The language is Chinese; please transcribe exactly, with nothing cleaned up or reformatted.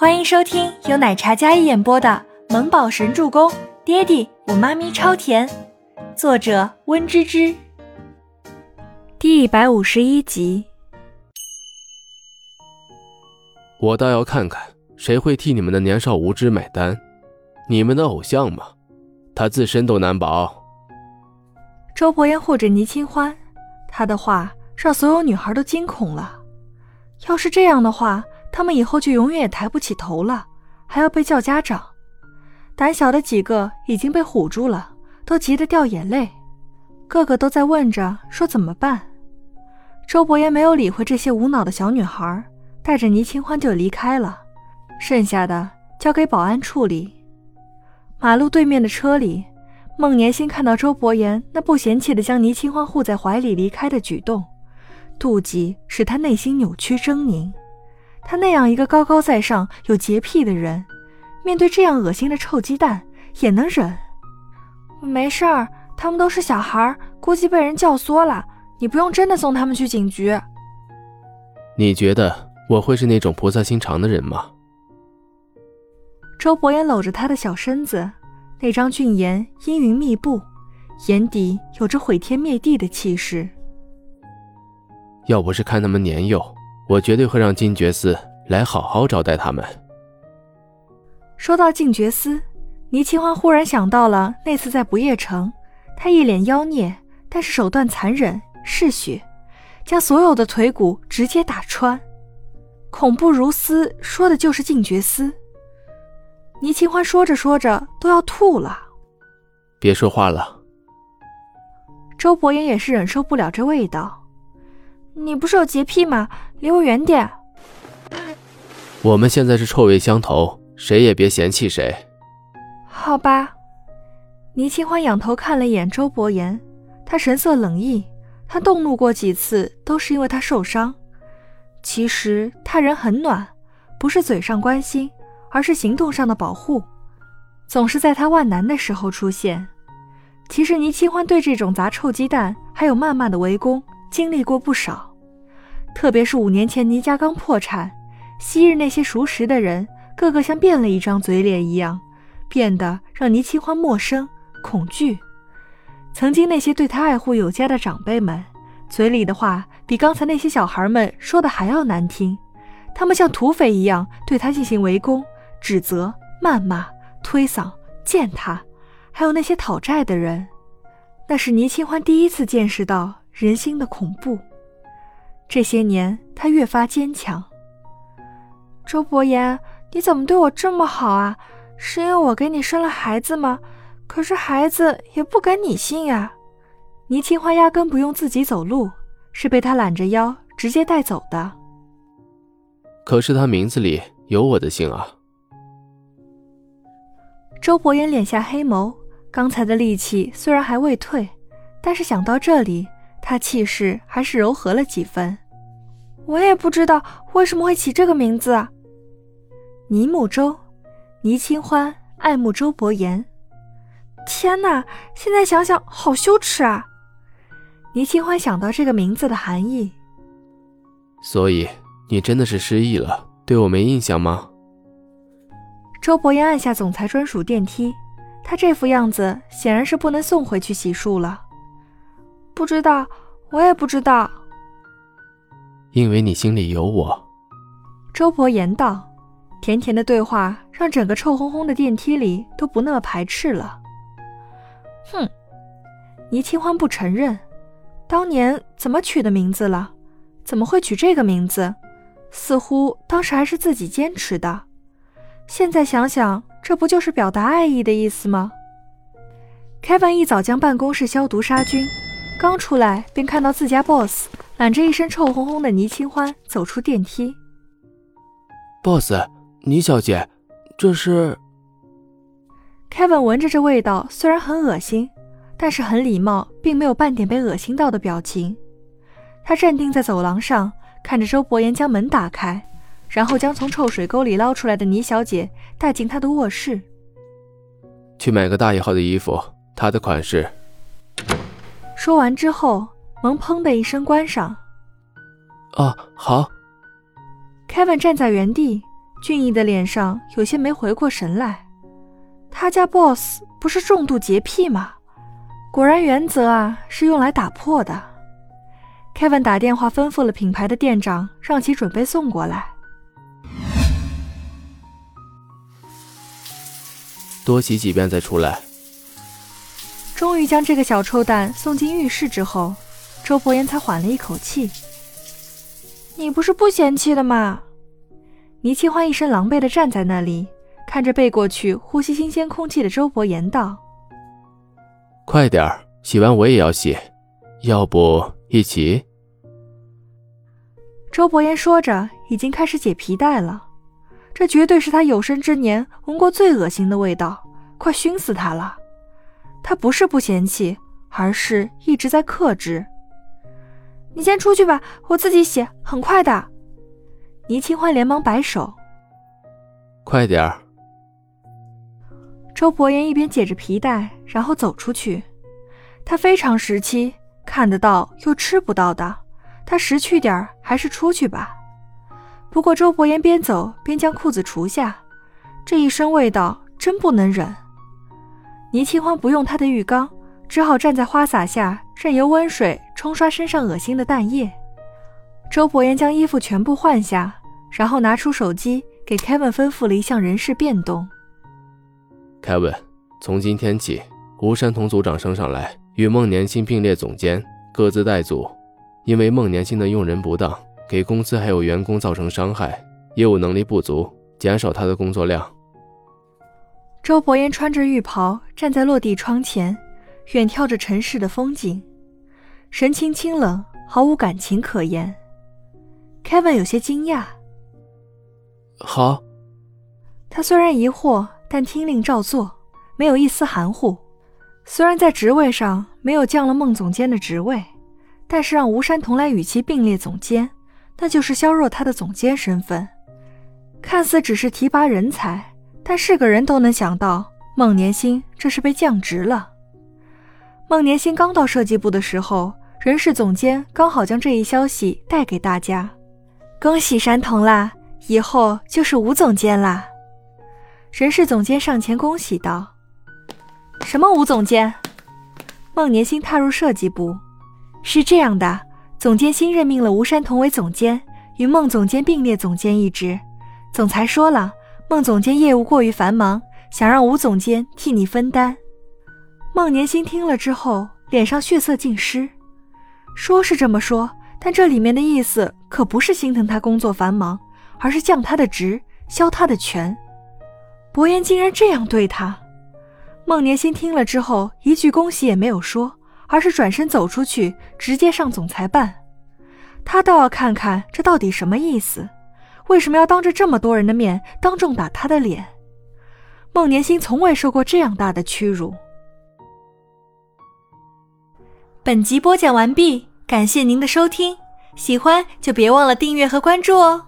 欢迎收听由奶茶嘉一演播的《萌宝神助攻》，爹地，我妈咪超甜，作者温芝芝。第一百五十一集。我倒要看看谁会替你们的年少无知买单，你们的偶像嘛，他自身都难保。周伯言护着倪清欢，他的话让所有女孩都惊恐了。要是这样的话，他们以后就永远也抬不起头了，还要被叫家长。胆小的几个已经被唬住了，都急得掉眼泪，个个都在问着说怎么办。周伯言没有理会这些无脑的小女孩，带着倪清欢就离开了，剩下的交给保安处理。马路对面的车里，孟年星看到周伯言那不嫌弃的将倪清欢护在怀里离开的举动，妒忌使他内心扭曲狰狞。他那样一个高高在上有洁癖的人，面对这样恶心的臭鸡蛋也能忍。没事儿，他们都是小孩，估计被人教唆了，你不用真的送他们去警局。你觉得我会是那种菩萨心肠的人吗？周伯言搂着他的小身子，那张俊颜阴云密布，眼底有着毁天灭地的气势。要不是看他们年幼，我绝对会让禁觉司来好好招待他们。说到禁觉司，倪清欢忽然想到了那次在不夜城，他一脸妖孽，但是手段残忍嗜血，将所有的腿骨直接打穿。恐怖如斯说的就是禁觉司。倪清欢说着说着都要吐了。别说话了。周伯言也是忍受不了这味道。你不是有洁癖吗？离我远点。我们现在是臭味相投，谁也别嫌弃谁。好吧。倪清欢仰头看了一眼周伯言，他神色冷意，他动怒过几次都是因为他受伤。其实他人很暖，不是嘴上关心，而是行动上的保护，总是在他万难的时候出现。其实倪清欢对这种砸臭鸡蛋还有谩骂的围攻经历过不少，特别是五年前倪家刚破产，昔日那些熟识的人个个像变了一张嘴脸一样，变得让倪清欢陌生恐惧。曾经那些对他爱护有加的长辈们，嘴里的话比刚才那些小孩们说的还要难听，他们像土匪一样对他进行围攻、指责、谩骂、推搡、践踏，还有那些讨债的人。那是倪清欢第一次见识到人心的恐怖，这些年他越发坚强。周伯言，你怎么对我这么好啊？是因为我给你生了孩子吗？可是孩子也不给你姓啊。倪清欢压根不用自己走路，是被他揽着腰直接带走的。可是他名字里有我的姓啊。周伯言脸下黑眸，刚才的戾气虽然还未退，但是想到这里，他气势还是柔和了几分。我也不知道为什么会起这个名字啊。倪慕周，倪清欢爱慕周伯言。天哪，现在想想好羞耻啊。倪清欢想到这个名字的含义。所以你真的是失忆了，对我没印象吗？周伯言按下总裁专属电梯，他这副样子显然是不能送回去洗漱了。不知道，我也不知道。因为你心里有我。周伯言道，甜甜的对话让整个臭烘烘的电梯里都不那么排斥了。哼，倪清欢不承认，当年怎么取的名字了？怎么会取这个名字？似乎当时还是自己坚持的。现在想想，这不就是表达爱意的意思吗？Kevin一早将办公室消毒杀菌，刚出来便看到自家 boss 揽着一身臭烘烘的倪清欢走出电梯。boss， 倪小姐，这是 Kevin 闻着这味道虽然很恶心，但是很礼貌，并没有半点被恶心到的表情。他站定在走廊上，看着周伯言将门打开，然后将从臭水沟里捞出来的倪小姐带进他的卧室。去买个大一号的衣服，她的款式。说完之后，门砰的一声关上。哦，好。Kevin 站在原地，俊逸的脸上有些没回过神来。他家 boss 不是重度洁癖吗？果然原则啊是用来打破的。Kevin 打电话吩咐了品牌的店长，让其准备送过来。多洗几遍再出来。终于将这个小臭蛋送进浴室之后，周伯言才缓了一口气。你不是不嫌弃的吗？倪清欢一身狼狈地站在那里，看着背过去呼吸新鲜空气的周伯言道：快点儿，洗完我也要洗，要不一起？周伯言说着已经开始解皮带了，这绝对是他有生之年闻过最恶心的味道，快熏死他了。他不是不嫌弃，而是一直在克制。你先出去吧，我自己洗，很快的。倪清欢连忙摆手。快点儿。周伯言一边解着皮带，然后走出去。他非常时期，看得到又吃不到的，他识趣点儿，还是出去吧。不过周伯言边走边将裤子除下，这一身味道真不能忍。倪清欢不用他的浴缸，只好站在花洒下任由温水冲刷身上恶心的蛋液。周伯言将衣服全部换下，然后拿出手机给 Kevin 吩咐了一项人事变动。 Kevin， 从今天起，吴山童组长升上来，与孟年新并列总监，各自带组。因为孟年新的用人不当，给公司还有员工造成伤害，业务能力不足，减少他的工作量。周伯言穿着浴袍站在落地窗前，远眺着城市的风景，神情清冷，毫无感情可言。 Kevin 有些惊讶。好。他虽然疑惑，但听令照做，没有一丝含糊。虽然在职位上没有降了孟总监的职位，但是让吴山同来与其并列总监，那就是削弱他的总监身份。看似只是提拔人才，但是个人都能想到孟年星这是被降职了。孟年星刚到设计部的时候，人事总监刚好将这一消息带给大家。恭喜山童啦，以后就是吴总监啦。人事总监上前恭喜道。什么吴总监？孟年星踏入设计部。是这样的，总监新任命了吴山童为总监，与孟总监并列总监一职。总裁说了，孟总监业务过于繁忙，想让吴总监替你分担。孟年星听了之后，脸上血色尽失。说是这么说，但这里面的意思可不是心疼他工作繁忙，而是降他的职，削他的权。伯言竟然这样对他。孟年星听了之后，一句恭喜也没有说，而是转身走出去，直接上总裁办。他倒要看看这到底什么意思，为什么要当着这么多人的面当众打他的脸。孟年星从未受过这样大的屈辱。本集播讲完毕，感谢您的收听，喜欢就别忘了订阅和关注哦。